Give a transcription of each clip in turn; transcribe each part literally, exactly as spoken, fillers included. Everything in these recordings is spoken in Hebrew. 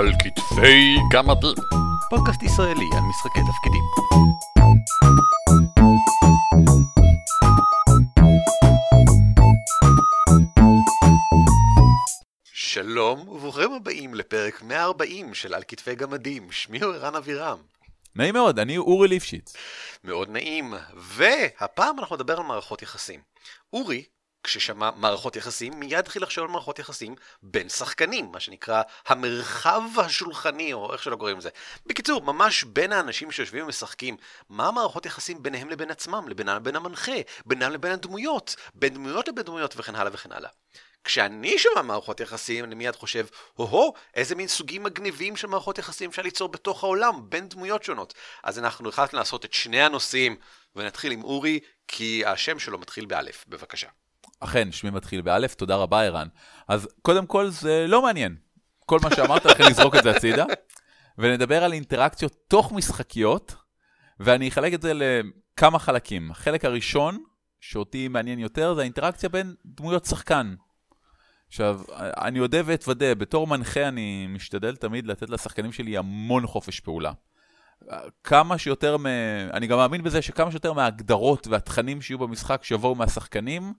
על כתפי גמדים, פודקאסט ישראלי על משחקי תפקידים. שלום וברוכים הבאים לפרק מאה וארבעים של על כתפי גמדים. שמי אורן אווירם. נעים מאוד, אני אורי ליפשיץ. מאוד נעים, והפעם אנחנו נדבר על מערכות יחסים. אורי, כששמע מערכות יחסים, מיד התחיל לחשוב על מערכות יחסים בין שחקנים, מה שנקרא המרחב השולחני, או איך שלא קוראים לזה. בקיצור, ממש בין האנשים שיושבים ומשחקים, מה המערכות יחסים ביניהם לבין עצמם, לבינם לבין המנחה, בינם לבין הדמויות, בין דמויות לבין דמויות וכן הלאה וכן הלאה. כשאני שומע מערכות יחסים, אני מיד חושב, הו-הו, איזה מין סוגים מגניבים של מערכות יחסים אפשר ליצור בתוך העולם, בין דמויות שונות. אז אנחנו החלטנו לעשות את שני הנושאים, ונתחיל עם אורי, כי השם שלו מתחיל באלף, בבקשה. אכן, שמי מתחיל באלף, תודה רבה אירן. אז קודם כל זה לא מעניין. כל מה שאמרת, לכן נזרוק את זה הצידה, ונדבר על אינטראקציות תוך משחקיות, ואני אחלק את זה לכמה חלקים. החלק הראשון, שאותי מעניין יותר, זה האינטראקציה בין דמויות שחקן. עכשיו, אני יודע ואתוודא, בתור מנחה אני משתדל תמיד לתת לשחקנים שלי המון חופש פעולה. כמה שיותר, מ... אני גם מאמין בזה שכמה שיותר מההגדרות והתכנים שיהיו במשחק שיבואו מהשחקנים,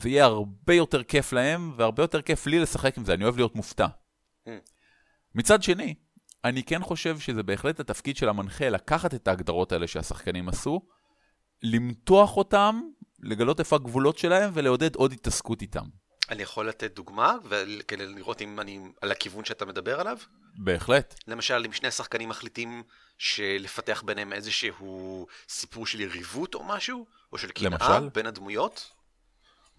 זה יהיה הרבה יותר כיף להם, והרבה יותר כיף לי לשחק עם זה, אני אוהב להיות מופתע. Mm. מצד שני, אני כן חושב שזה בהחלט התפקיד של המנחה, לקחת את ההגדרות האלה שהשחקנים עשו, למתוח אותם, לגלות איפה הגבולות שלהם, ולעודד עוד התעסקות איתם. אני יכול לתת דוגמה, וכדי לראות אם אני על הכיוון שאתה מדבר עליו? בהחלט. למשל, אם שני השחקנים מחליטים שלפתח ביניהם איזשהו סיפור של יריבות או משהו, או של קנאה בין הדמויות,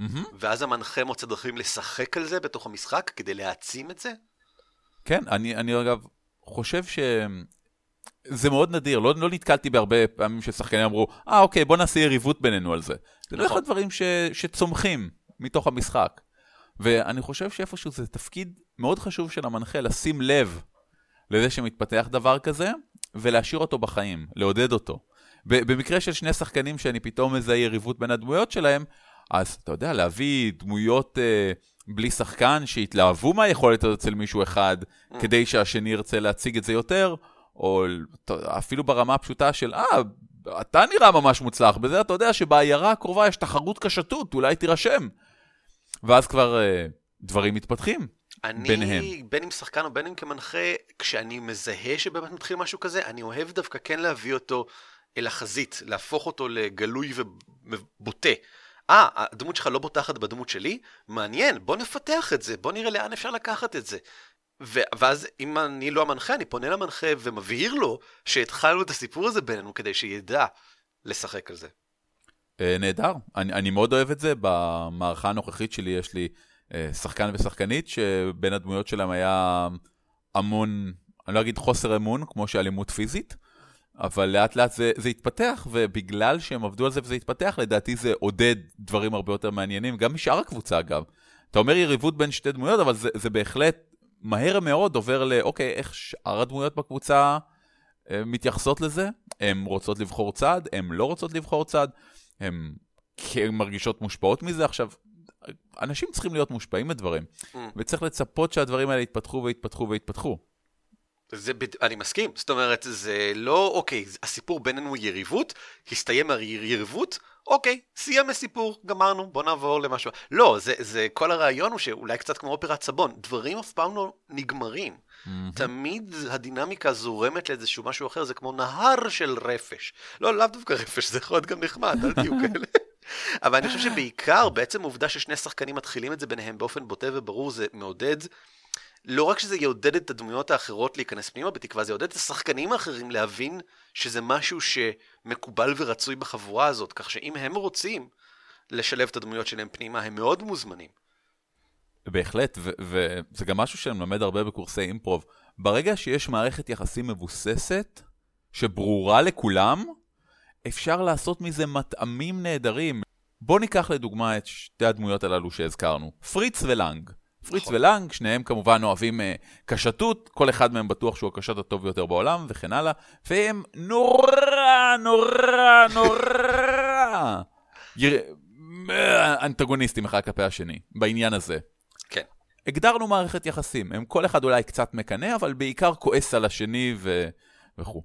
Mm-hmm. ואז המנחה מוצא דרכים לשחק על זה בתוך המשחק כדי להעצים את זה? כן, אני, אני אגב חושב שזה מאוד נדיר, לא, לא נתקלתי בהרבה פעמים ששחקנים אמרו, אה ah, אוקיי, בוא נעשה יריבות בינינו על זה. זה נכון. לא אחד דברים ש, שצומחים מתוך המשחק. ואני חושב שאיפשהו זה תפקיד מאוד חשוב של המנחה, לשים לב לזה שמתפתח דבר כזה, ולהשאיר אותו בחיים, לעודד אותו. ב- במקרה של שני שחקנים שאני פתאום מזהה יריבות בין הדמויות שלהם, אז אתה יודע, להביא דמויות אה, בלי שחקן שהתלהבו מהיכולת אצל מישהו אחד, mm. כדי שהשני ירצה להציג את זה יותר, או אפילו ברמה הפשוטה של, אה, אתה נראה ממש מוצלח בזה, אתה יודע שבעיירה הקרובה יש תחרות קשתות, אולי תירשם. ואז כבר אה, דברים מתפתחים. אני, ביניהם. בין אם שחקן או בין אם כמנחה, כשאני מזהה שבאמת מתחיל משהו כזה, אני אוהב דווקא כן להביא אותו אל החזית, להפוך אותו לגלוי ובוטה. אה, הדמות שלך לא בוטחת בדמות שלי? מעניין, בוא נפתח את זה, בוא נראה לאן אפשר לקחת את זה. ו- ואז אם אני לא המנחה, אני פונה למנחה ומבהיר לו שהתחלנו את הסיפור הזה בינינו כדי שידע לשחק על זה. נהדר, אני, אני מאוד אוהב את זה. במערכה הנוכחית שלי יש לי שחקן ושחקנית שבין הדמויות שלהם היה המון, אני לא אגיד חוסר אמון, כמו שאלימות פיזית, אבל לאט לאט זה, זה התפתח, ובגלל שהם עבדו על זה וזה התפתח, לדעתי זה עודד דברים הרבה יותר מעניינים, גם משאר הקבוצה אגב. אתה אומר יריבות בין שתי דמויות, אבל זה, זה בהחלט מהר מאוד עובר לאוקיי, איך שאר הדמויות בקבוצה מתייחסות לזה? הן רוצות לבחור צד, הן לא רוצות לבחור צד, הן מרגישות מושפעות מזה. עכשיו, אנשים צריכים להיות מושפעים מדברים, וצריך לצפות שהדברים האלה יתפתחו ויתפתחו ויתפתחו. זה, אני מסכים, זאת אומרת, זה לא, אוקיי, הסיפור בינינו יריבות, הסתיים יריבות, אוקיי, סיים הסיפור, גמרנו, בוא נעבור למשהו. לא, זה, זה, כל הרעיון הוא שאולי קצת כמו אופרת סבון, דברים אף פעם לא נגמרים. תמיד הדינמיקה זורמת לאיזשהו משהו אחר, זה כמו נהר של רפש. לא, לאו דווקא רפש, זה יכול להיות גם נחמד, אל תהיו כאלה. אבל אני חושב שבעיקר, בעצם העובדה ששני שחקנים מתחילים את זה ביניהם באופן בוטה וברור, זה מעודד. לא רק שזה יעודד את הדמויות האחרות להיכנס פנימה, בתקווה זה יעודד את השחקנים האחרים להבין שזה משהו שמקובל ורצוי בחבורה הזאת, כך שאם הם רוצים לשלב את הדמויות שלהם פנימה, הם מאוד מוזמנים. בהחלט, וזה גם משהו שאני מלמד הרבה בקורסי אימפרוב. ברגע שיש מערכת יחסים מבוססת, שברורה לכולם, אפשר לעשות מזה מטעמים נהדרים. בוא ניקח לדוגמה את שתי הדמויות הללו שהזכרנו, פריץ ולנג. פריץ ולנג, שניהם כמובן אוהבים קשתות, כל אחד מהם בטוח שהוא הקשת הטוב יותר בעולם, וכן הלאה, והם נורא, נורא, נורא, אנטגוניסטים אחד כלפי השני, בעניין הזה. כן. הגדרנו מערכת יחסים, הם כל אחד אולי קצת מקנה, אבל בעיקר כועס על השני ו... וכו'.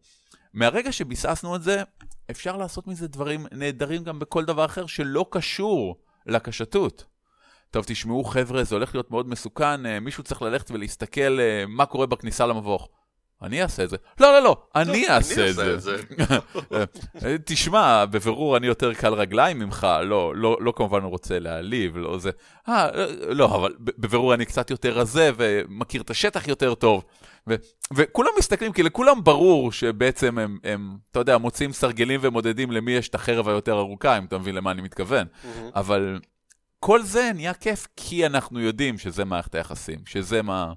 מהרגע שביססנו את זה, אפשר לעשות מזה דברים נהדרים גם בכל דבר אחר שלא קשור לקשתות. טוב, תשמעו חבר'ה, זה הולך להיות מאוד מסוכן, מישהו צריך ללכת ולהסתכל מה קורה בכניסה למבוך. אני אעשה את זה. לא, לא, לא, אני אעשה את זה. תשמע, בבירור אני יותר קל רגליים ממך, לא, לא, לא כמובן רוצה להעליב, לא זה. אה, לא, אבל בבירור אני קצת יותר רזה ומכיר את השטח יותר טוב. ו- וכולם מסתכלים, כי לכולם ברור שבעצם הם, הם, אתה יודע, מוצאים סרגלים ומודדים למי יש את החרב היותר ארוכה, אם אתה מבין למה אני מתכוון. אבל כל זה נהיה כיף, כי אנחנו יודעים שזה מערכת היחסים, שזה מה...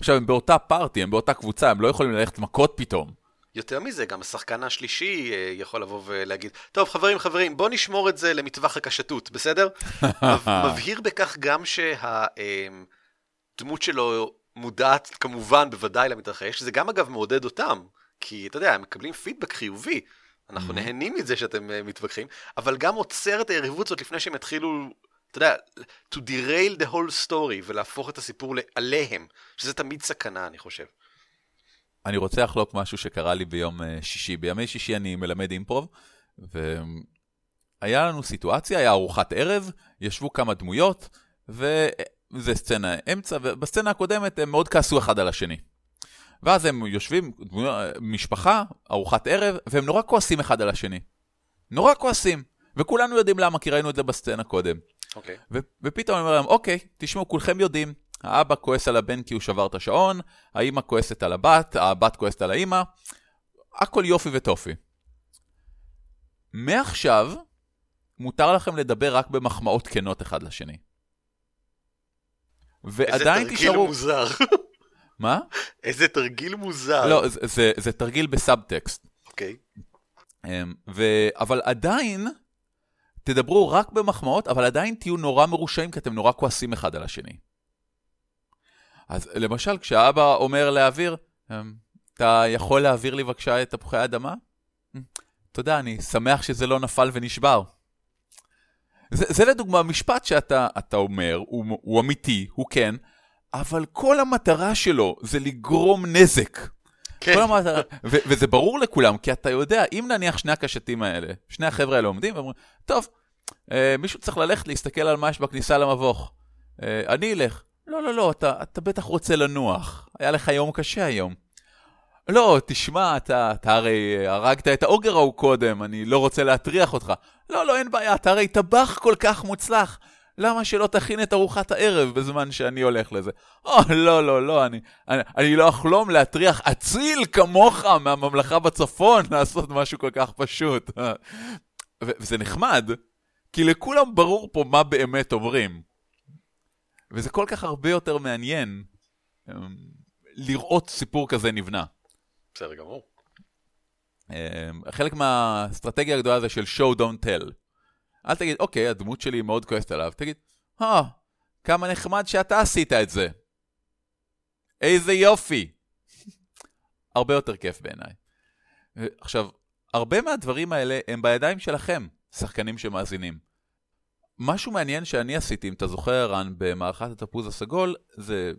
עכשיו, הם באותה פארטי, הם באותה קבוצה, הם לא יכולים ללכת מכות פתאום. יותר מזה, גם השחקן השלישי יכול לבוא ולהגיד, טוב, חברים, חברים, בוא נשמור את זה למטווח הקשתות, בסדר? מבהיר בכך גם שהדמות שלו מודעת, כמובן, בוודאי למתרחש, זה גם, אגב, מעודד אותם, כי, אתה יודע, הם מקבלים פידבק חיובי, אנחנו נהנים מזה שאתם מתווכחים, אבל גם עוצר את היריבות זאת לפני שהם התחילו... אתה יודע, to derail the whole story, ולהפוך את הסיפור עליהם, שזה תמיד סכנה, אני חושב. אני רוצה לחלוק משהו שקרה לי ביום שישי. בימי שישי אני מלמד אימפרוב, והיה לנו סיטואציה, היה ארוחת ערב, ישבו כמה דמויות, וזה סצנה אמצע, ובסצנה הקודמת הם מאוד כעסו אחד על השני. ואז הם יושבים, דמו... משפחה, ארוחת ערב, והם נורא כועסים אחד על השני. נורא כועסים, וכולנו יודעים למה, כי ראינו את זה בסצנה קודם. Okay. ופתאום אני אומר להם, אוקיי, תשמעו, כולכם יודעים, האבא כועס על הבן כי הוא שבר את השעון, האמא כועסת על הבת, הבת כועסת על האמא, הכל יופי וטופי. מעכשיו, מותר לכם לדבר רק במחמאות כנות אחד לשני. ועדיין איזה תרגיל תשארו... מוזר. מה? איזה תרגיל מוזר. לא, זה, זה, זה תרגיל בסאבטקסט. אוקיי. Okay. ו... אבל עדיין... תדברו רק במחמאות, אבל עדיין תהיו נורא מרושעים, כי אתם נורא כועסים אחד על השני. אז למשל, כשהאבא אומר להעביר, אתה יכול להעביר לי בבקשה את תפוחי האדמה? תודה, אני שמח שזה לא נפל ונשבר. זה, זה לדוגמה, משפט שאתה אתה אומר, הוא, הוא אמיתי, הוא כן, אבל כל המטרה שלו זה לגרום נזק. כל המטרה, ו- וזה ברור לכולם, כי אתה יודע, אם נניח שני הקשתים האלה, שני החבר'ה האלה עומדים, ואומרים, טוב, אה, מישהו צריך ללכת להסתכל על מה יש בכניסה למבוך. אה, אני אלך. לא, לא, לא, אתה, אתה בטח רוצה לנוח. היה לך יום קשה היום. לא, תשמע, אתה, אתה הרי הרגת את האוגר ההוא קודם, אני לא רוצה להטריח אותך. לא, לא, אין בעיה, אתה הרי טבח כל כך מוצלח. למה שלא תכין את ארוחת הערב בזמן שאני הולך לזה? או, לא, לא, לא, אני, אני, אני לא אחלום להטריח אציל כמוך מהממלכה בצפון לעשות משהו כל כך פשוט. וזה נחמד, כי לכולם ברור פה מה באמת אומרים. וזה כל כך הרבה יותר מעניין לראות סיפור כזה נבנה. בסדר גמור. חלק מהאסטרטגיה הגדולה זה של show don't tell. אל תגיד, אוקיי, הדמות שלי מאוד כועסת עליו. תגיד, אה, כמה נחמד שאתה עשית את זה. איזה יופי. הרבה יותר כיף בעיניי. עכשיו, הרבה מהדברים האלה הם בידיים שלכם, שחקנים שמאזינים. משהו מעניין שאני עשיתי, אם אתה זוכר, רן, במערכת התפוז הסגול, זה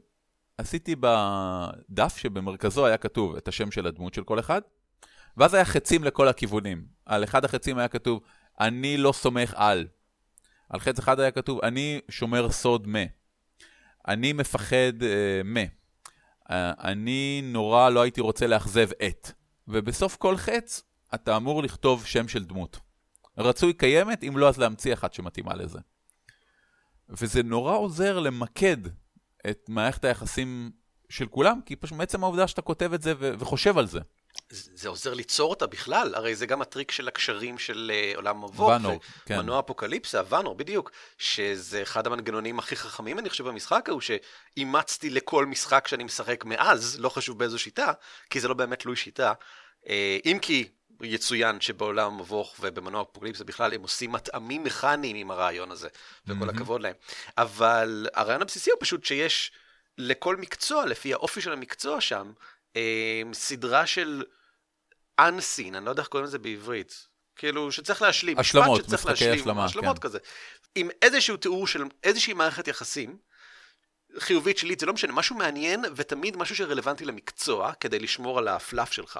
עשיתי בדף שבמרכזו היה כתוב את השם של הדמות של כל אחד, ואז היה חצים לכל הכיוונים. על אחד החצים היה כתוב... אני לא סומך על. על חץ אחד היה כתוב, אני שומר סוד מה. אני מפחד אה, מה. אה, אני נורא לא הייתי רוצה לאכזב את. ובסוף כל חץ, אתה אמור לכתוב שם של דמות. רצוי קיימת, אם לא אז להמציא אחת שמתאימה לזה. וזה נורא עוזר למקד את מערכת היחסים של כולם, כי פשוט בעצם העובדה שאתה כותב את זה ו- וחושב על זה. זה עוזר ליצור אותה בכלל, הרי זה גם הטריק של הקשרים של עולם מבוך, מנוע אפוקליפסה, ואנור, בדיוק, שזה אחד המנגנונים הכי חכמים, אני חושב, במשחק, הוא שאימצתי לכל משחק שאני משחק מאז, לא חשוב באיזו שיטה, כי זה לא באמת תלוי שיטה, אם כי יצוין שבעולם מבוך ובמנוע אפוקליפסה בכלל, הם עושים מטעמים מכניים עם הרעיון הזה, וכל הכבוד להם, אבל הרעיון הבסיסי הוא פשוט שיש לכל מקצוע, לפי האופי של המקצוע שם, סדרה של unseen, אני לא יודע איך קוראים את זה בעברית, כאילו שצריך להשלים, השלמות, משחקי השלמה, השלמות כזה, עם איזשהו תיאור של איזושהי מערכת יחסים, חיובית שלילית, זה לא משנה, משהו מעניין ותמיד משהו שרלוונטי למקצוע כדי לשמור על הפלאף שלך.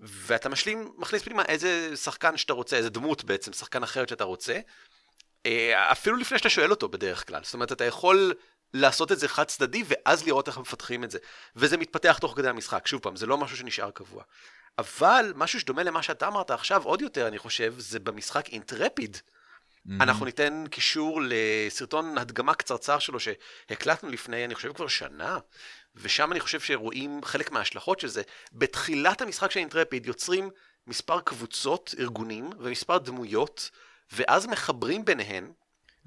ואתה משלים, מכניס פנימה איזה שחקן שאתה רוצה, איזה דמות בעצם, שחקן אחרת שאתה רוצה, אפילו לפני שאתה שואל אותו בדרך כלל. זאת אומרת, אתה יכול לעשות את זה חד צדדי ואז לראות איך מפתחים את זה. וזה מתפתח תוך כדי המשחק. שוב פעם, זה לא משהו שנשאר קבוע. אבל משהו שדומה למה שאתה אמרת עכשיו, עוד יותר אני חושב, זה במשחק אינטרפיד. Mm-hmm. אנחנו ניתן קישור לסרטון הדגמה קצרצר שלו שהקלטנו לפני, אני חושב כבר שנה, ושם אני חושב שרואים חלק מההשלכות של זה. בתחילת המשחק של אינטרפיד יוצרים מספר קבוצות, ארגונים ומספר דמויות, ואז מחברים ביניהן,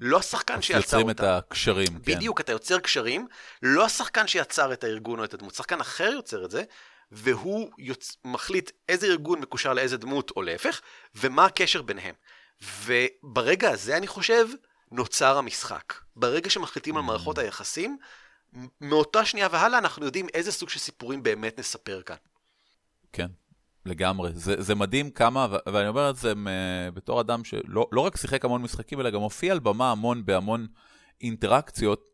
לא השחקן שיצר אותה. יוצרים את הקשרים. בדיוק, כן. אתה יוצר קשרים, לא השחקן שיצר את הארגון או את הדמות, שחקן אחר יוצר את זה, והוא יוצ... מחליט איזה ארגון מקושר לאיזה דמות או להפך, ומה הקשר ביניהם. וברגע הזה אני חושב נוצר המשחק. ברגע שמחליטים על מערכות היחסים, מאותה שנייה והלאה אנחנו יודעים איזה סוג של סיפורים באמת נספר כאן. כן, לגמרי. זה, זה מדהים כמה, ו- ואני אומר את זה בתור אדם שלא לא רק שיחק המון משחקים, אלא גם הופיע על במה המון בהמון אינטראקציות,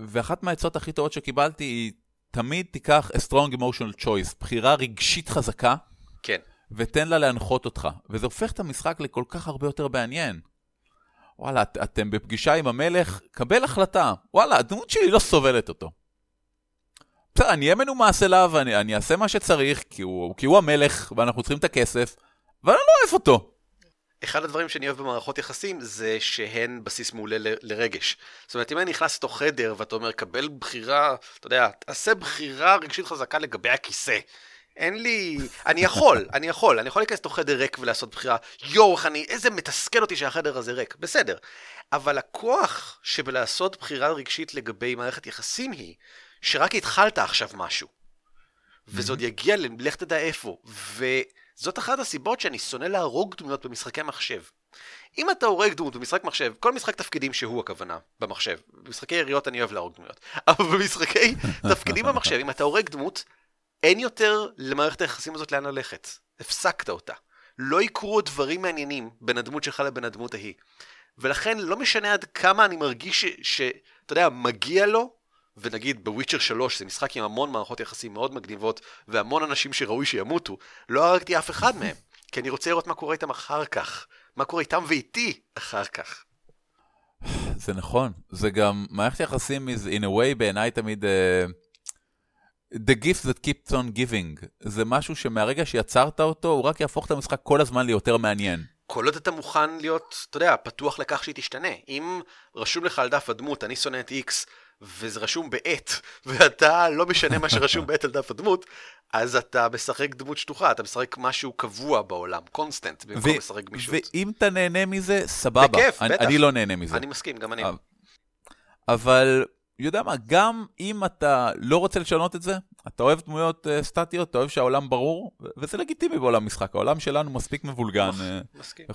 ואחת מהעצות הכי טובות שקיבלתי היא, תמיד תיקח a strong emotional choice, בחירה רגשית חזקה, כן. ותן לה להנחות אותך. וזה הופך את המשחק לכל כך הרבה יותר מעניין. וואלה, את, אתם בפגישה עם המלך, קבל החלטה. וואלה, הדמות שלי לא סובלת אותו. בסדר, אני אהיה מנומס אליו, אני, אני אעשה מה שצריך, כי הוא, כי הוא המלך, ואנחנו צריכים את הכסף, ואני לא אוהב אותו. אחד הדברים שאני אוהב במערכות יחסים, זה שהן בסיס מעולה ל- לרגש. זאת אומרת, אם אני נכנס לתוך חדר, ואתה אומר, קבל בחירה, אתה יודע, תעשה בחירה רגשית חזקה לגבי הכיסא. אין לי, אני יכול, אני יכול, אני יכול להיכנס לתוך חדר ריק ולעשות בחירה, יו, אני, איזה מתסכל אותי שהחדר הזה ריק, בסדר. אבל הכוח שבלעשות בחירה רגשית לגבי מערכת יחסים היא, שרק התחלת עכשיו משהו, וזה עוד יגיע ללך תדע איפה, ו... זאת אחת הסיבות שאני שונא להרוג דמויות במשחקי מחשב. אם אתה הורג דמות במשחק מחשב, כל משחק תפקידים שהוא הכוונה במחשב, במשחקי יריות אני אוהב להרוג דמויות, אבל במשחקי תפקידים במחשב, אם אתה הורג דמות, אין יותר למערכת היחסים הזאת לאן ללכת. הפסקת אותה. לא יקרו דברים מעניינים בין הדמות שלך לבין הדמות ההיא. ולכן לא משנה עד כמה אני מרגיש ש... אתה יודע, מגיע לו, ונגיד בוויצ'ר שלוש, זה משחק עם המון מערכות יחסים מאוד מגניבות, והמון אנשים שראוי שימותו, לא הרגתי אף אחד מהם, כי אני רוצה לראות מה קורה איתם אחר כך, מה קורה איתם ואיתי אחר כך. זה נכון, זה גם, מערכת יחסים is in a way בעיניי תמיד, uh, the gift that keeps on giving, זה משהו שמהרגע שיצרת אותו, הוא רק יהפוך את המשחק כל הזמן ליותר מעניין. כל עוד אתה מוכן להיות, אתה יודע, פתוח לכך שהיא תשתנה, אם רשום לך על דף הדמות, אני שונא את X, וזה רשום בעת, ואתה לא משנה מה שרשום בעת על דף הדמות, אז אתה משחק דמות שטוחה, אתה משחק משהו קבוע בעולם, קונסטנט, במקום משחק גמישות. ואם אתה נהנה מזה, סבבה. בכיף, בטח. אני לא נהנה מזה. אני מסכים, גם אני. אבל, יודע מה, גם אם אתה לא רוצה לשנות את זה, אתה אוהב דמויות סטטיות, אתה אוהב שהעולם ברור, וזה לגיטימי בעולם משחק, העולם שלנו מספיק מבולגן. מסכים.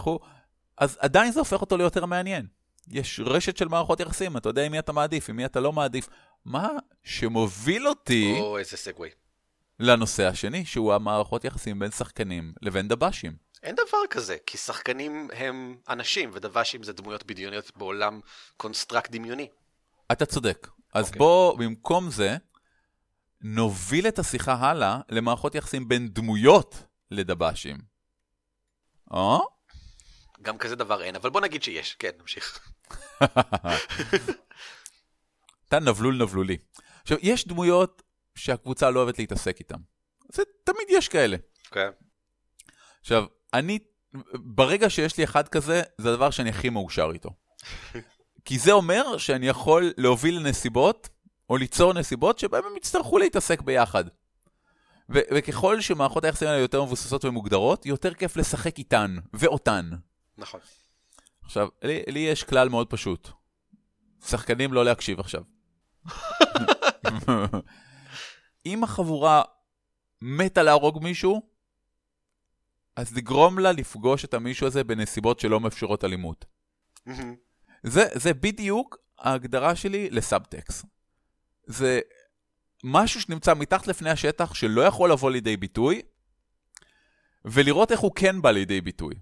אז עדיין זה הופך אותו ליותר מעניין. יש רשת של מערכות יחסים, אתה יודע עם מי אתה מעדיף, עם מי אתה לא מעדיף. מה שמוביל אותי... או, איזה סגווי. לנושא השני, שהוא המערכות יחסים בין שחקנים לבין דב"שים. אין דבר כזה, כי שחקנים הם אנשים, ודב"שים זה דמויות בדיוניות בעולם קונסטרקט דמיוני. אתה צודק. אז okay. בוא, במקום זה, נוביל את השיחה הלאה למערכות יחסים בין דמויות לדב"שים. או? Oh? גם כזה דבר אין, אבל בוא נגיד שיש. כן, נמשיך. אתה נבלול נבלולי. עכשיו, יש דמויות שהקבוצה לא אוהבת להתעסק איתן. זה תמיד יש כאלה. כן. עכשיו, אני, ברגע שיש לי אחד כזה, זה הדבר שאני הכי מאושר איתו. כי זה אומר שאני יכול להוביל לנסיבות, או ליצור נסיבות שבהם הם יצטרכו להתעסק ביחד. ו- וככל שמערכות היחסים האלה יותר מבוססות ומוגדרות, יותר כיף לשחק איתן ואותן. נכון. עכשיו, לי, לי יש כלל מאוד פשוט. שחקנים לא להקשיב עכשיו. אם החבורה מתה להרוג מישהו, אז לגרום לה לפגוש את המישהו הזה בנסיבות שלא מאפשרות אלימות. זה, זה בדיוק ההגדרה שלי לסאבטקסט. זה משהו שנמצא מתחת לפני השטח שלא יכול לבוא לידי ביטוי, ולראות איך הוא כן בא לידי ביטוי.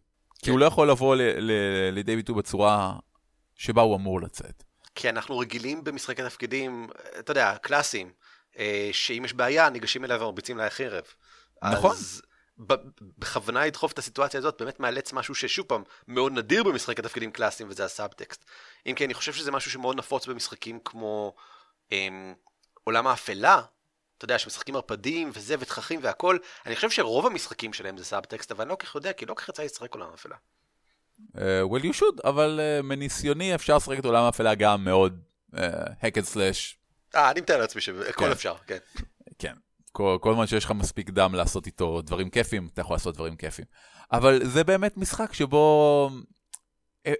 כי הוא לא יכול לבוא ל- ל- לידי ביטוי בצורה שבה הוא אמור לצאת. כי אנחנו רגילים במשחקי תפקידים, אתה יודע, קלאסיים, שאם יש בעיה, ניגשים אליו ומרביצים לה חרב. נכון. אז בכוונה לדחוף את הסיטואציה הזאת, באמת מאלץ משהו ששוב פעם, מאוד נדיר במשחקי תפקידים קלאסיים, וזה הסאבטקסט. אם כי אני חושב שזה משהו שמאוד נפוץ במשחקים כמו עולם האפלה, אתה יודע, שמשחקים הרפדים וזה ותככים והכל, אני חושב שרוב המשחקים שלהם זה סאבטקסט, אבל אני לא כך יודע, כי לא כך יצא לשחק עולם האפלה. Well, you should, אבל מניסיוני אפשר לשחק את עולם האפלה גם מאוד hack and slash. אה, אני מתאר לעצמי שכל אפשר, כן. כן, כל מה שיש לך מספיק דם לעשות איתו דברים כיפים, אתה יכול לעשות דברים כיפים. אבל זה באמת משחק שבו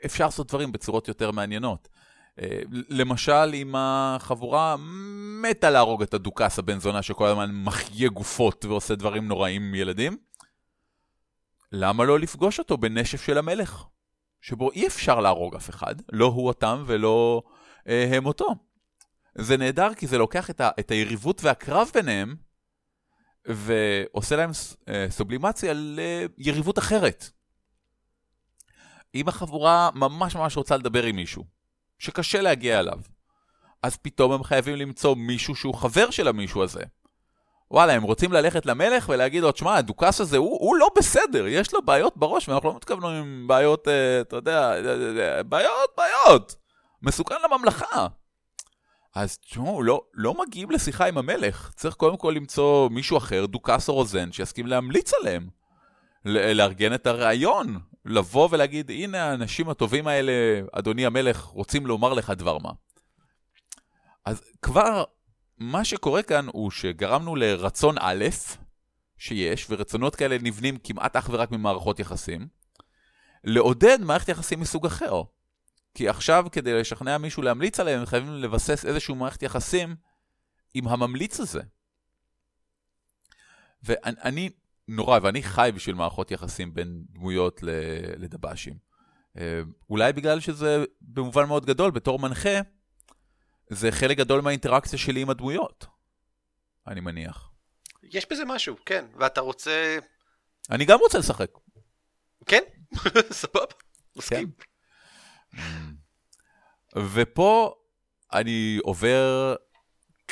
אפשר לעשות דברים בצורות יותר מעניינות. למשל, אם החבורה מתה להרוג את הדוכס הבן זונה שכל הזמן מחיה גופות ועושה דברים נוראים עם ילדים, למה לא לפגוש אותו בנשף של המלך? שבו אי אפשר להרוג אף אחד, לא הוא אותם ולא אה, הם אותו. זה נהדר כי זה לוקח את, ה, את היריבות והקרב ביניהם, ועושה להם אה, סובלימציה ליריבות אחרת. אם החבורה ממש ממש רוצה לדבר עם מישהו, שקשה להגיע אליו, אז פתאום הם חייבים למצוא מישהו שהוא חבר של המישהו הזה. וואלה, הם רוצים ללכת למלך ולהגיד לו, תשמע, הדוכס הזה הוא, הוא לא בסדר, יש לו בעיות בראש, ואנחנו לא מתכוונו עם בעיות, אתה יודע, בעיות, בעיות, מסוכן לממלכה. אז תשמעו, לא, לא מגיעים לשיחה עם המלך, צריך קודם כל למצוא מישהו אחר, דוכס או רוזן, שיסכים להמליץ עליהם, לארגן את הרעיון, לבוא ולהגיד, הנה, האנשים הטובים האלה, אדוני המלך, רוצים לומר לך דבר מה. אז כבר מה שקורה כאן הוא שגרמנו לרצון א' שיש, ורצונות כאלה נבנים כמעט אך ורק ממערכות יחסים, לעודד מערכת יחסים מסוג אחר. כי עכשיו, כדי לשכנע מישהו להמליץ עליהם, הם חייבים לבסס איזשהו מערכת יחסים עם הממליץ הזה. ואני אני, נורא, ואני חי בשביל מערכות יחסים בין דמויות לדב"שים. אולי בגלל שזה במובן מאוד גדול, בתור מנחה, זה חלק גדול מהאינטראקציה שלי עם הדמויות, אני מניח. יש בזה משהו, כן, ואתה רוצה... אני גם רוצה לשחק. כן? סבב, מסכים. ופה אני עובר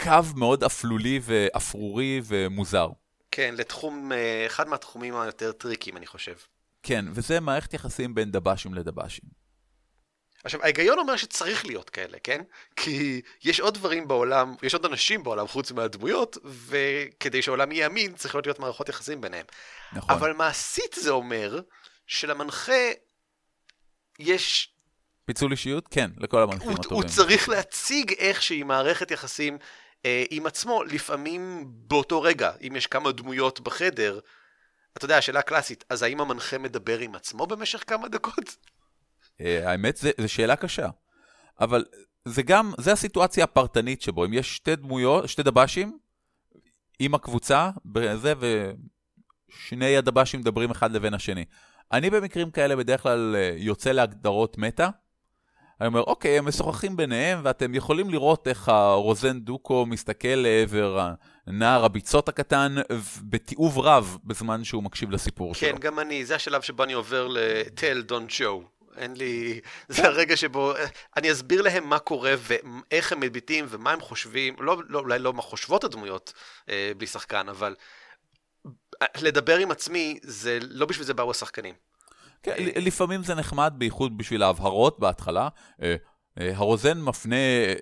קו מאוד אפלולי ואפרורי ומוזר. כן, לתחום, אחד מהתחומים היותר טריקים, אני חושב. כן, וזה מערכת יחסים בין דב"שים לדב"שים. עכשיו, ההיגיון אומר שצריך להיות כאלה, כן? כי יש עוד דברים בעולם, יש עוד אנשים בעולם חוץ מהדמויות, וכדי שהעולם יהיה אמין, צריך להיות מערכות יחסים ביניהם. נכון. אבל מעשית זה אומר שלמנחה יש... פיצול אישיות? כן, לכל המנחים הוא, הטובים. הוא צריך להציג איכשהי מערכת יחסים אה, עם עצמו, לפעמים באותו רגע, אם יש כמה דמויות בחדר, אתה יודע, השאלה הקלאסית, אז האם המנחה מדבר עם עצמו במשך כמה דקות? האמת, זו שאלה קשה, אבל זה גם, זה הסיטואציה הפרטנית שבו, אם יש שתי דמויות, שתי דב"שים עם הקבוצה, זה ושני הדב"שים מדברים אחד לבין השני. אני במקרים כאלה בדרך כלל יוצא להגדרות מטה, אני אומר, אוקיי, הם משוחחים ביניהם, ואתם יכולים לראות איך הרוזן דוקו מסתכל לעבר נער הביצות הקטן, בתיעוב רב בזמן שהוא מקשיב לסיפור שלו. כן, גם אני, זה השלב שבו אני עובר ל-tell don't show. אין לי, זה הרגע שבו, אני אסביר להם מה קורה ואיך הם מביטים ומה הם חושבים, לא, לא, אולי לא מה חושבות הדמויות אה, בלי שחקן, אבל לדבר עם עצמי, זה לא בשביל זה באו השחקנים. כן, לפעמים זה נחמד, בייחוד בשביל ההבהרות בהתחלה, אה, אה, הרוזן מפנה,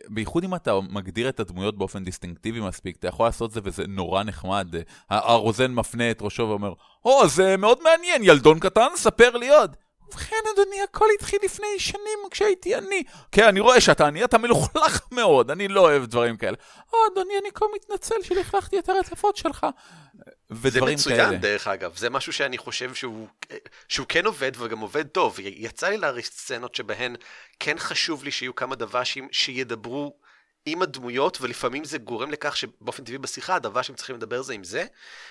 בייחוד אם אתה מגדיר את הדמויות באופן דיסטינקטיבי מספיק, אתה יכול לעשות זה וזה נורא נחמד, אה, הרוזן מפנה את ראשו ואומר, או, זה מאוד מעניין, ילדון קטן, ספר לי עוד. ובכן, אדוני, הכל התחיל לפני שנים כשהייתי אני. כן, אני רואה שאתה אני, אתה מלוכלך מאוד, אני לא אוהב דברים כאלה. או, אדוני, אני כל מתנצל שלכלכתי את הרצפות שלך. זה מצוין, דרך אגב. זה משהו שאני חושב שהוא, שהוא כן עובד וגם עובד טוב. יצא לי להריץ סצנות שבהן כן חשוב לי שיהיו כמה דב"שים שידברו עם הדמויות, ולפעמים זה גורם לכך שבאופן טבעי בשיחה, הדב"שים צריכים לדבר זה עם זה,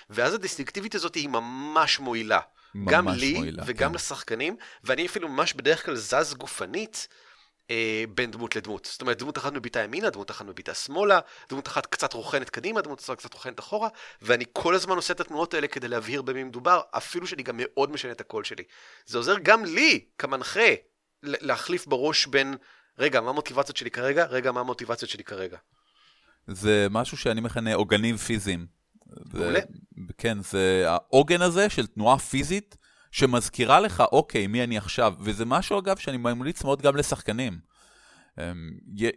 ואז הדיסטינקטיבית הזאת היא ממש מועילה. גם לי מועילה, וגם כן. לשחקנים, ואני אפילו ממש בדרך כלל זז גופנית אה, בין דמות לדמות. זאת אומרת, דמות אחת מביטה ימינה, דמות אחת מביטה שמאלה, דמות אחת קצת רוכנת קדימה, דמות אחת קצת רוכנת אחורה, ואני כל הזמן עושה את התנועות האלה כדי להבהיר במי מדובר, אפילו שאני גם מאוד משנה את הקול שלי. זה עוזר גם לי, כמנחה, להחליף בראש בין רגע, מה המוטיבציות שלי כרגע? רגע, מה המוטיבציות שלי כרגע? זה משהו שאני מכנה עוגנים פיזיים. זה, כן, זה העוגן הזה של תנועה פיזית שמזכירה לך, אוקיי, מי אני עכשיו? וזה משהו, אגב, שאני ממליץ מאוד גם לשחקנים.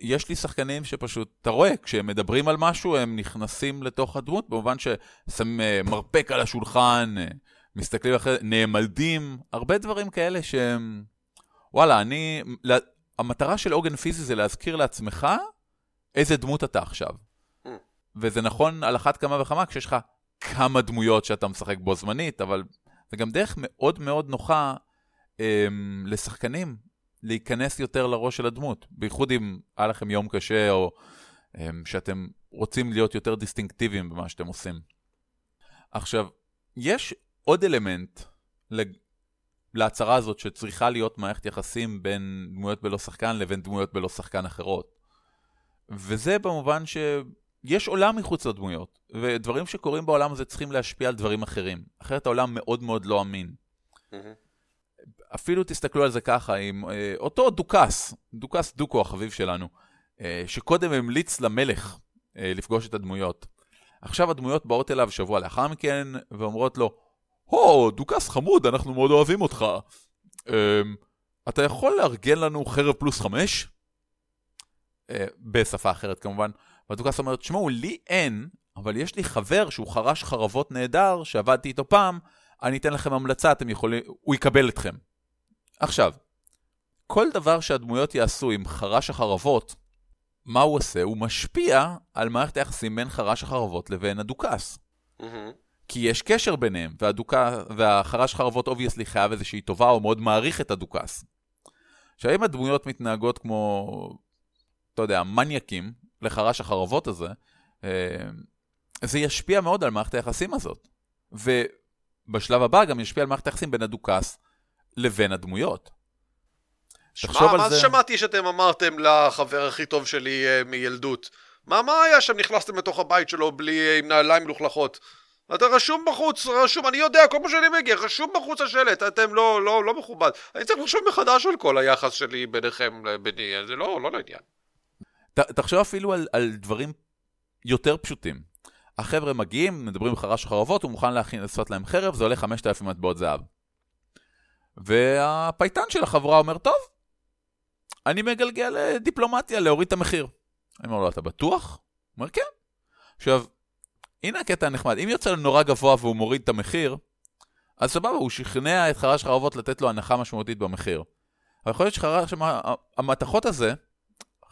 יש לי שחקנים שפשוט, אתה רואה, כשהם מדברים על משהו, הם נכנסים לתוך הדמות, במובן ששמים מרפק על השולחן, מסתכלים אחרי, נעמדים, הרבה דברים כאלה שהם, וואלה, אני, המטרה של עוגן פיזי זה להזכיר לעצמך איזה דמות אתה עכשיו. וזה נכון על אחת כמה וכמה, כשיש לך כמה דמויות שאתה משחק בו זמנית, אבל זה גם דרך מאוד מאוד נוחה אמ, לשחקנים, להיכנס יותר לראש של הדמות. בייחוד אם היה לכם יום קשה, או אמ, שאתם רוצים להיות יותר דיסטינקטיביים במה שאתם עושים. עכשיו, יש עוד אלמנט להצהרה הזאת שצריכה להיות מערכת יחסים בין דמויות בלא שחקן לבין דמויות בלא שחקן אחרות. וזה במובן ש... יש עולם מחוץ לדמויות, ודברים שקורים בעולם הזה צריכים להשפיע על דברים אחרים. אחרת העולם מאוד מאוד לא אמין. אפילו תסתכלו על זה ככה, עם אותו דוכס, דוכס דוקו, החביב שלנו, שקודם המליץ למלך לפגוש את הדמויות. עכשיו הדמויות באות אליו שבוע לאחר מכן, ואומרות לו, הו, דוכס חמוד, אנחנו מאוד אוהבים אותך. אתה יכול לארגן לנו חרב פלוס חמש? בשפה אחרת כמובן. והדוכס אומרת, שמעו, לי אין, אבל יש לי חבר שהוא חרש חרבות נהדר, שעבדתי איתו פעם, אני אתן לכם המלצה, אתם יכולים, הוא יקבל אתכם. עכשיו, כל דבר שהדמויות יעשו עם חרש החרבות, מה הוא עושה? הוא משפיע על מערכת היחסים בין חרש החרבות לבין הדוכס. Mm-hmm. כי יש קשר ביניהם, והדוקה, והחרש חרבות obviously חייב איזושהי טובה, הוא מאוד מעריך את הדוכס. עכשיו, אם הדמויות מתנהגות כמו, אתה יודע, מניאקים, לחרש החרבות הזה, זה ישפיע מאוד על מערכת היחסים הזאת. ובשלב הבא גם ישפיע על מערכת היחסים בין הדוכס לבין הדמויות. שמה, מה זה... שמעתי שאתם אמרתם לחבר הכי טוב שלי מילדות? מה, מה היה שם? נכנסתם לתוך הבית שלו בלי, עם נעליים לוכלכות. אתה רשום בחוץ, רשום, אני יודע, כל מה שאני מגיע, רשום בחוץ השלט, אתם לא, לא, לא מכובד. אני צריך לחשוב מחדש על כל היחס שלי ביניכם, ביני, זה לא, לא לעניין. תחשוב אפילו על, על דברים יותר פשוטים. החבר'ה מגיעים, מדברים עם חרש חרבות, הוא מוכן להכין לעשות להם חרב, זה עולה חמשת אלפים מטבעות זהב. והפייטן של החבורה אומר, טוב, אני מגלגל דיפלומטיה להוריד את המחיר. אני אומר לו, אתה בטוח? הוא אומר, כן. עכשיו, הנה הקטע הנחמד, אם יוצא לו נורא גבוה והוא מוריד את המחיר, אז סבבה, הוא שכנע את חרש חרבות לתת לו הנחה משמעותית במחיר. אבל יכול להיות שחרש המתחות הזה,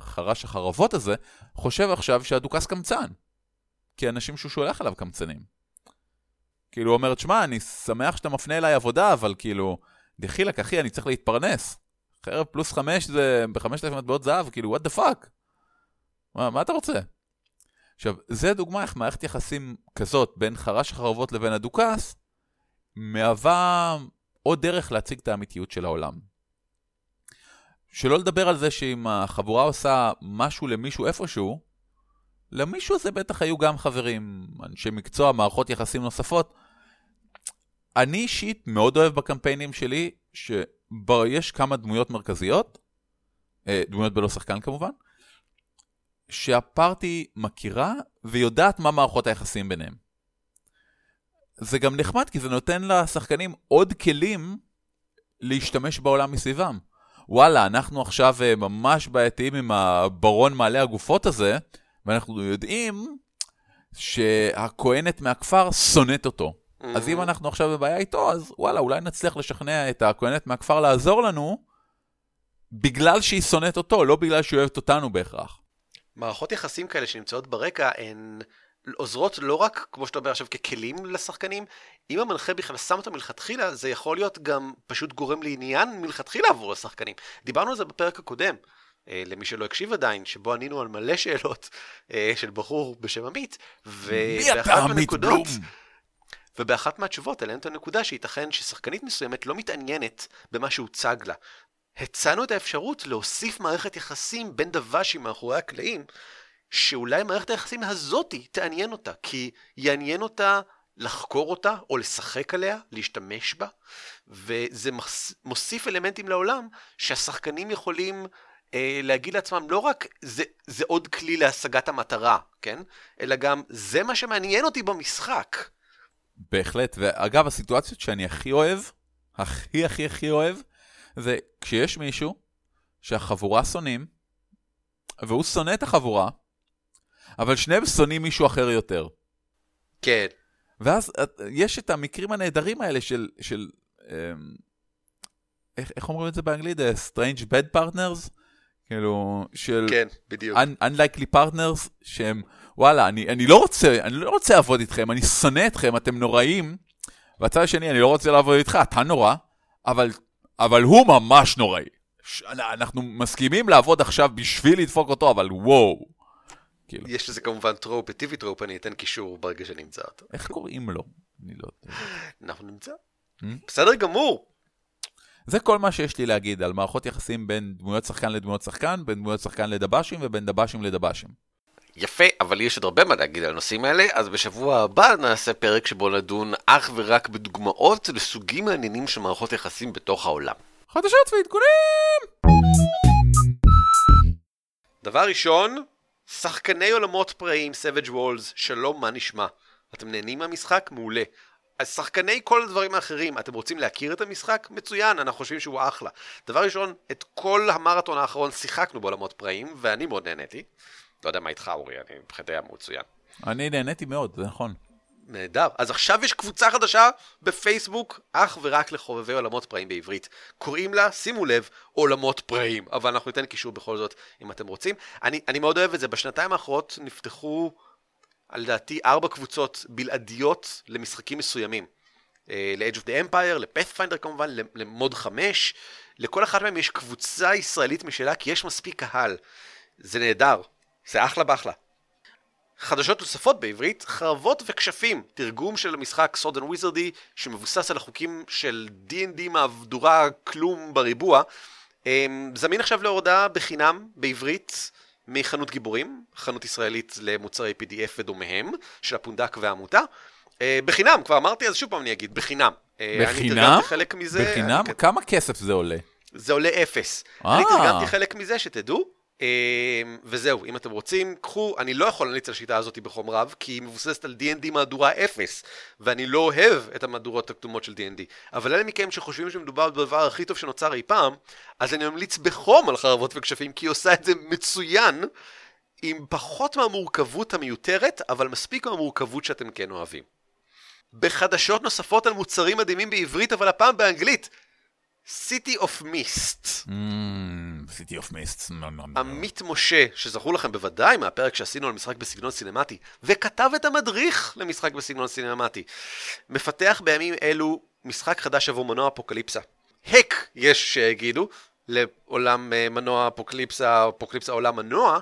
חרש החרבות הזה, חושב עכשיו שהדוכס קמצן. כי אנשים שהוא שולח עליו קמצנים. כאילו הוא אומר, שמה, אני שמח שאתה מפנה אליי עבודה, אבל כאילו, דחילק, אחי, אני צריך להתפרנס. חרב פלוס חמש זה בחמשת אלפים מטבעות זהב, כאילו, what the fuck? מה, מה אתה רוצה? עכשיו, זה דוגמה איך מערכת יחסים כזאת בין חרש החרבות לבין הדוכס, מהווה עוד דרך להציג את האמיתיות של העולם. שלא לדבר על זה שאם החבורה עושה משהו למישהו איפשהו, למישהו הזה בטח היו גם חברים, אנשי מקצוע, מערכות יחסים נוספות. אני אישית מאוד אוהב בקמפיינים שלי, שבו יש כמה דמויות מרכזיות, דמויות בלא שחקן כמובן, שהפרטי מכירה ויודעת מה מערכות היחסים ביניהם. זה גם נחמד, כי זה נותן לשחקנים עוד כלים להשתמש בעולם מסביבם. וואלה, אנחנו עכשיו ממש בעייתיים עם הברון מעלה הגופות הזה, ואנחנו יודעים שהכהנת מהכפר שונאת אותו. Mm-hmm. אז אם אנחנו עכשיו בבעיה איתו, אז וואלה, אולי נצליח לשכנע את הכהנת מהכפר לעזור לנו, בגלל שהיא שונאת אותו, לא בגלל שהיא אוהבת אותנו בהכרח. מערכות יחסים כאלה שנמצאות ברקע הן עוזרות לא רק, כמו שאתה אומר עכשיו, ככלים לשחקנים, אם המנחה בכלל שם אותם מלכתחילה, זה יכול להיות גם פשוט גורם לעניין מלכתחילה עבור השחקנים. דיברנו על זה בפרק הקודם, למי שלא הקשיב עדיין, שבו ענינו על מלא שאלות של בחור בשם עמית, ובאחת מהנקודות, ובאחת מהתשובות, עלינו את הנקודה שייתכן ששחקנית מסוימת לא מתעניינת במה שהוצג לה. הצענו את האפשרות להוסיף מערכת יחסים בין דב"שים מאחורי הקלעים, שאולי מערכת היחסים הזאת תעניין אותה, כי יעניין אותה לחקור אותה, או לשחק עליה, להשתמש בה, וזה מוסיף אלמנטים לעולם שהשחקנים יכולים להגיד לעצמם לא רק זה, זה עוד כלי להשגת המטרה, כן? אלא גם זה מה שמעניין אותי במשחק. בהחלט, ואגב הסיטואציות שאני הכי אוהב, הכי הכי הכי אוהב, זה כשיש מישהו שהחבורה שונאים, והוא שונא את החבורה, אבל שניהם שונאים מישהו אחר יותר. כן. ואז יש את המקרים הנהדרים האלה של, של איך, איך אומרים את זה באנגלית? Strange Bad Partners? כאילו, של... כן, בדיוק. Un- unlikely partners, שהם, וואלה, אני, אני לא רוצה, אני לא רוצה לעבוד איתכם, אני שונא אתכם, אתם נוראים, והצד השני, אני לא רוצה לעבוד איתך, אתה נורא, אבל, אבל הוא ממש נוראי. אנחנו מסכימים לעבוד עכשיו בשביל לדפוק אותו, אבל וואו. כאילו. יש לזה כמובן טרופ, טיבי טרופ, אני אתן קישור ברגע שנמצא אותו. איך קוראים לו? אני לא יודע. אנחנו נמצא. Hmm? בסדר גמור. זה כל מה שיש לי להגיד על מערכות יחסים בין דמויות שחקן לדמויות שחקן, בין דמויות שחקן לדב"שים ובין דב"שים לדב"שים. יפה, אבל יש עוד הרבה מה להגיד על הנושאים האלה, אז בשבוע הבא נעשה פרק שבו נדון אך ורק בדוגמאות לסוגים מעניינים של מערכות יחסים בתוך העולם. חדשות ועדכונים! דבר ראשון, שחקני עולמות פראים, Savage Walls, שלום, מה נשמע? אתם נהנים מהמשחק? מעולה. אז שחקני כל הדברים האחרים, אתם רוצים להכיר את המשחק? מצוין, אנחנו חושבים שהוא אחלה. דבר ראשון, את כל המרתון האחרון שיחקנו בעולמות פראים, ואני מאוד נהניתי. לא יודע מה איתך, אורי, אני מבחינתי היה מצוין. אני נהניתי מאוד, זה נכון. נהדר. אז עכשיו יש קבוצה חדשה בפייסבוק, אך ורק לחובבי עולמות פראים בעברית. קוראים לה, שימו לב, עולמות פראים. אבל אנחנו ניתן קישור בכל זאת, אם אתם רוצים. אני, אני מאוד אוהב את זה. בשנתיים האחרות נפתחו... על דעתי, ארבע קבוצות בלעדיות למשחקים מסוימים. ל-Age of the Empire, ל-Pathfinder כמובן, למוד חמש. לכל אחת מהם יש קבוצה ישראלית משלה, כי יש מספיק קהל. זה נהדר. זה אחלה באחלה. חדשות נוספות בעברית, חרבות וכשפים. תרגום של המשחק Sword and Wizardry, שמבוסס על החוקים של די אנד די מהבדורה כלום בריבוע. זמין עכשיו להורדה בחינם בעברית. מחנות גיבורים, חנות ישראלית למוצרי פי די אף ודומיהם, של הפונדק והעמותה, בחינם, כבר אמרתי, אז שוב פעם אני אגיד, בחינם. בחינם? בחינם? כמה כסף זה עולה? זה עולה אפס. אני תרגמתי חלק מזה שתדעו, וזהו, אם אתם רוצים, קחו, אני לא יכול להניץ על השיטה הזאת בחום רב, כי היא מבוססת על די אנד די מהדורה אפס, ואני לא אוהב את המהדורות הקדומות של די אנד די, אבל אלה מכם שחושבים שמדובר בדבר הכי טוב שנוצר אי פעם, אז אני ממליץ בחום על חרבות וכשפים, כי היא עושה את זה מצוין, עם פחות מהמורכבות המיותרת, אבל מספיק מהמורכבות שאתם כן אוהבים. בחדשות נוספות על מוצרים מדהימים בעברית, אבל הפעם באנגלית, City of Mist. City of Mist. עמית משה, שזכור לכם בוודאי מהפרק שעשינו על משחק בסגנון סינמטי, וכתב את המדריך למשחק בסגנון סינמטי, מפתח בימים אלו משחק חדש עבור מנוע אפוקליפסה. הק, יש שיגידו, לעולם מנוע אפוקליפסה, אפוקליפסה עולם מנוע,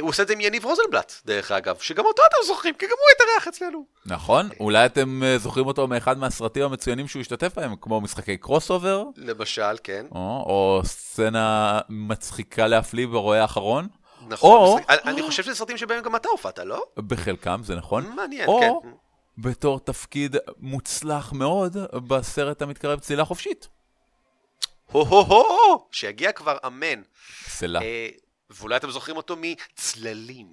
הוא עושה את זה עם יניב רוזנבלט, דרך אגב, שגם אותו אתם זוכרים, כי גם הוא התארח אצלנו. נכון, אולי אתם זוכרים אותו מאחד מהסרטים המצוינים שהוא השתתף בהם, כמו משחקי קרוס אובר. למשל, כן. או סצנה מצחיקה להפליא ברועה האחרון. נכון, אני חושב שזה סרטים שבהם גם אתה הופעת, לא? בחלקם, זה נכון. מעניין, כן. או בתור תפקיד מוצלח מאוד בסרט המתקרב צלילה חופשית. הו הו הו, שיגיע כבר אמן. סלע. ואולי אתם זוכרים אותו מצללים.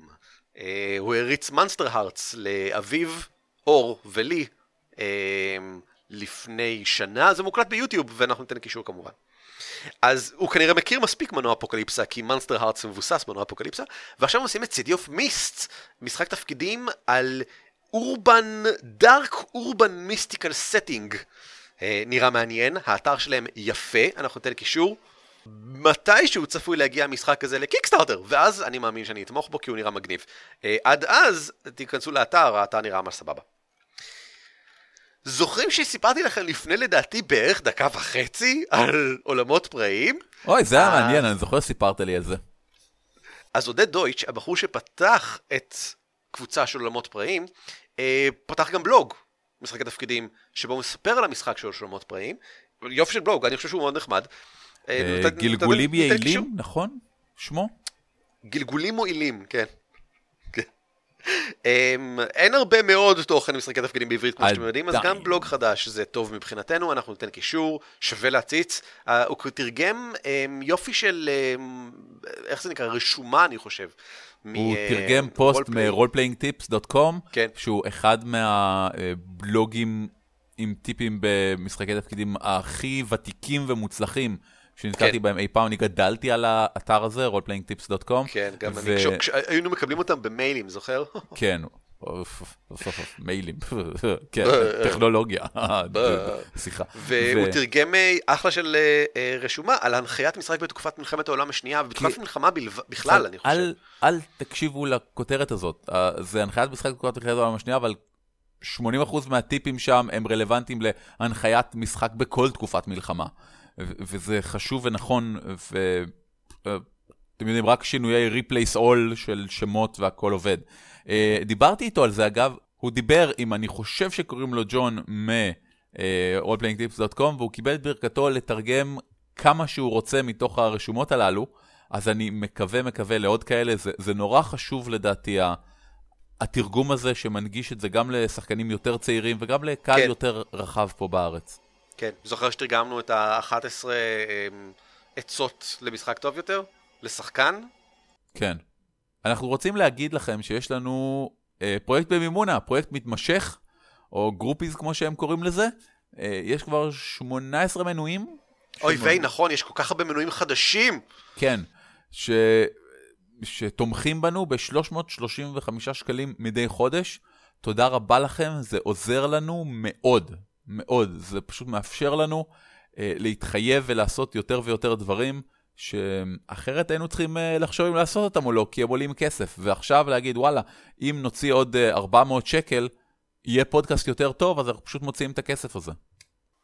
הוא הריץ מונסטר הרץ לאביו, אור ולי, לפני שנה. זה מוקלט ביוטיוב, ואנחנו ניתן קישור כמובן. אז הוא כנראה מכיר מספיק מנוע אפוקליפסה, כי מונסטר הרץ מבוסס מנוע אפוקליפסה, ועכשיו עושים את City of Mist, משחק תפקידים על אורבן, דארק אורבן מיסטיקל סטינג. נראה מעניין, האתר שלהם יפה, אנחנו ניתן קישור. מתי שהוא צפוי להגיע המשחק הזה לקיקסטארטר, ואז אני מאמין שאני אתמוך בו כי הוא נראה מגניב. עד אז תיכנסו לאתר, האתר נראה ממש סבבה. זוכרים שסיפרתי לכם לפני לדעתי בערך דקה וחצי על עולמות פראים? אוי, זה היה מעניין, אני זוכר שסיפרת לי על זה. אז עודד דויטש, הבחור שפתח את קבוצה של עולמות פראים, פתח גם בלוג. משחק התפקידים, שבו הוא מספר על המשחק של עולמות פראים, יופי של בלוג, אני חושב שהוא מאוד נחמד. גלגולים יעילים, נכון? שמו? גלגולים מועילים, כן. אין הרבה מאוד תוכן משחקי תפקידים בעברית כמו שאתם יודעים, אז גם בלוג חדש זה טוב מבחינתנו, אנחנו ניתן קישור, שווה להציץ. הוא תרגם יופי של, איך זה נקרא, רשומה אני חושב. הוא תרגם פוסט מ-roleplayingtips דוט קום, שהוא אחד מהבלוגים עם טיפים במשחקי תפקידים הכי ותיקים ומוצלחים שנתקעתי בהם אי פעם, אני גדלתי על האתר הזה, roleplayingtips דוט קום. כן, גם אני, כשהיינו מקבלים אותם במיילים, זוכר? כן, מיילים, כן, טכנולוגיה, שיחה. והוא תרגם אחלה של רשומה על הנחיית משחק בתקופת מלחמת העולם השנייה, ובתקופת מלחמה בכלל, אני חושב. אל תקשיבו לכותרת הזאת, זה הנחיית משחק בתקופת מלחמת העולם השנייה, אבל שמונים אחוז מהטיפים שם הם רלוונטיים להנחיית משחק בכל תקופת מלחמה. וזה חשוב ונכון, ואתם יודעים, רק שינויי ריפלייס אול של שמות והכל עובד. דיברתי איתו על זה, אגב, הוא דיבר עם, אני חושב שקוראים לו ג'ון מ-roleplayingtips דוט קום, והוא קיבל את ברכתו לתרגם כמה שהוא רוצה מתוך הרשומות הללו, אז אני מקווה, מקווה לעוד כאלה, זה, זה נורא חשוב לדעתי, התרגום הזה שמנגיש את זה גם לשחקנים יותר צעירים, וגם לקהל כן. יותר רחב פה בארץ. כן, זוכר שתרגמנו את ה-אחת עשרה עצות למשחק טוב יותר? לשחקן? כן. אנחנו רוצים להגיד לכם שיש לנו אה, פרויקט במימונה, פרויקט מתמשך, או גרופיז כמו שהם קוראים לזה. אה, יש כבר שמונה עשרה מנויים. אוי שמונה... ואי, נכון, יש כל כך הרבה מנויים חדשים. כן, ש... שתומכים בנו ב-שלוש מאות שלושים וחמישה שקלים מדי חודש. תודה רבה לכם, זה עוזר לנו מאוד. מאוד, זה פשוט מאפשר לנו אה, להתחייב ולעשות יותר ויותר דברים שאחרת היינו צריכים אה, לחשוב אם לעשות אותם או לא, כי הם עולים כסף, ועכשיו להגיד וואלה, אם נוציא עוד אה, ארבע מאות שקל, יהיה פודקאסט יותר טוב, אז אנחנו פשוט מוציאים את הכסף הזה.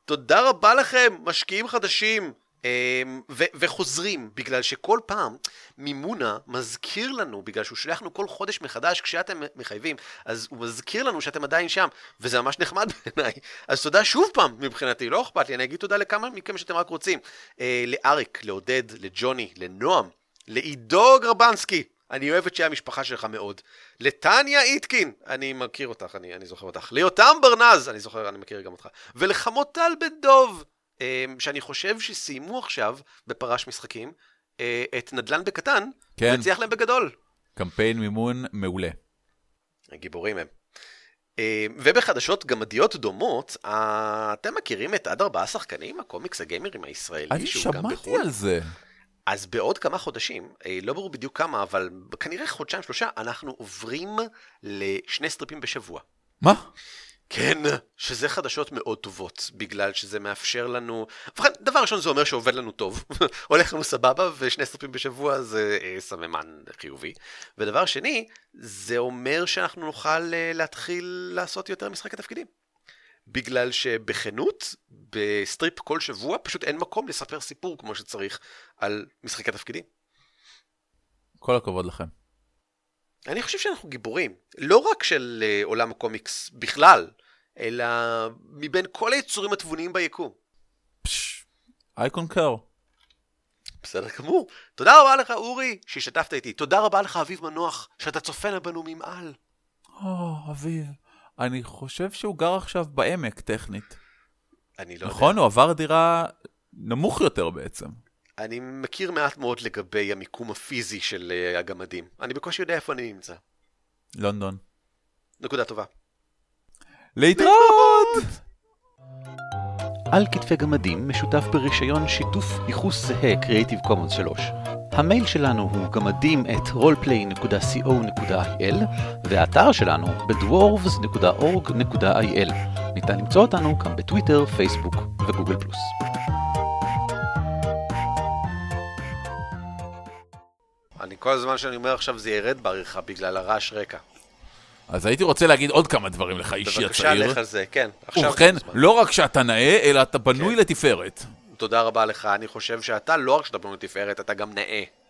תודה רבה לכם, משקיעים חדשים אה, ו- וחוזרים, בגלל שכל פעם מימונה מזכיר לנו, בגלל שהוא שלחנו כל חודש מחדש כשאתם מחייבים, אז הוא מזכיר לנו שאתם עדיין שם, וזה ממש נחמד בעיניי. אז תודה שוב פעם מבחינתי, לא אכפת לי, אני אגיד תודה לכמה מכם שאתם רק רוצים. אה, לאריק, לעודד, לג'וני, לנועם, לעידו גרבנסקי, אני אוהבת שהיא המשפחה שלך מאוד. לטניה איתקין, אני מכיר אותך, אני, אני זוכר אותך. ליותם ברנז, אני זוכר, אני מכיר גם אותך. ולחמוטל בדוב, אה, שאני חושב שסיימו עכשיו בפרש משחקים, את נדלן בקטן, כן. וצייח להם בגדול. קמפיין מימון מעולה. הגיבורים הם. ובחדשות גמדיות דומות, אתם מכירים את אדרבה השחקנים, הקומיקס הגיימרים הישראלי, אני שמעתי על זה. אז בעוד כמה חודשים, לא ברור בדיוק כמה, אבל כנראה חודשיים שלושה, אנחנו עוברים לשני סטריפים בשבוע. מה? כן, שזה חדשות מאוד טובות, בגלל שזה מאפשר לנו, דבר ראשון זה אומר שעובד לנו טוב, הולך לנו סבבה, ושני סטריפים בשבוע זה סממן חיובי, ודבר שני, זה אומר שאנחנו נוכל להתחיל לעשות יותר משחק התפקידים, בגלל שבחינות, בסטריפ כל שבוע, פשוט אין מקום לספר סיפור כמו שצריך על משחק התפקידים. כל הכבוד לכם. אני חושב שאנחנו גיבורים, לא רק של עולם הקומיקס בכלל, אלא מבין כל היצורים התבוניים ביקום. פשש, I concur. בסדר כמור. תודה רבה לך אורי שהשתתפת איתי. תודה רבה לך אביב מנוח שאתה צופן בנו ממעל. או, אביב, אני חושב שהוא גר עכשיו בעמק טכנית. אני לא יודע. נכון, הוא עבר דירה נמוך יותר בעצם. אני מכיר מעט מאוד לגבי המיקום הפיזי של הגמדים. אני בקושי יודע איפה אני נמצא. לונדון. נקודה טובה. להתראות! על כתפי גמדים משותף ברישיון שיתוף ייחוס זהה Creative Commons שלוש. המייל שלנו הוא גמדים את roleplay נקודה co נקודה il והאתר שלנו בדוורבס נקודה אורג נקודה il. ניתן למצוא אותנו גם בטוויטר, פייסבוק וגוגל פלוס. אני כל הזמן שאני אומר עכשיו זה ירד בעריכה בגלל הרעש רקע. אז הייתי רוצה להגיד עוד כמה דברים לך, אישי הצעיר. בבקשה לך על זה, כן. ובכן, לא רק שאתה נאה, אלא אתה בנוי לתפארת. תודה רבה לך, אני חושב שאתה לא רק שאתה בנוי לתפארת, אתה גם נאה.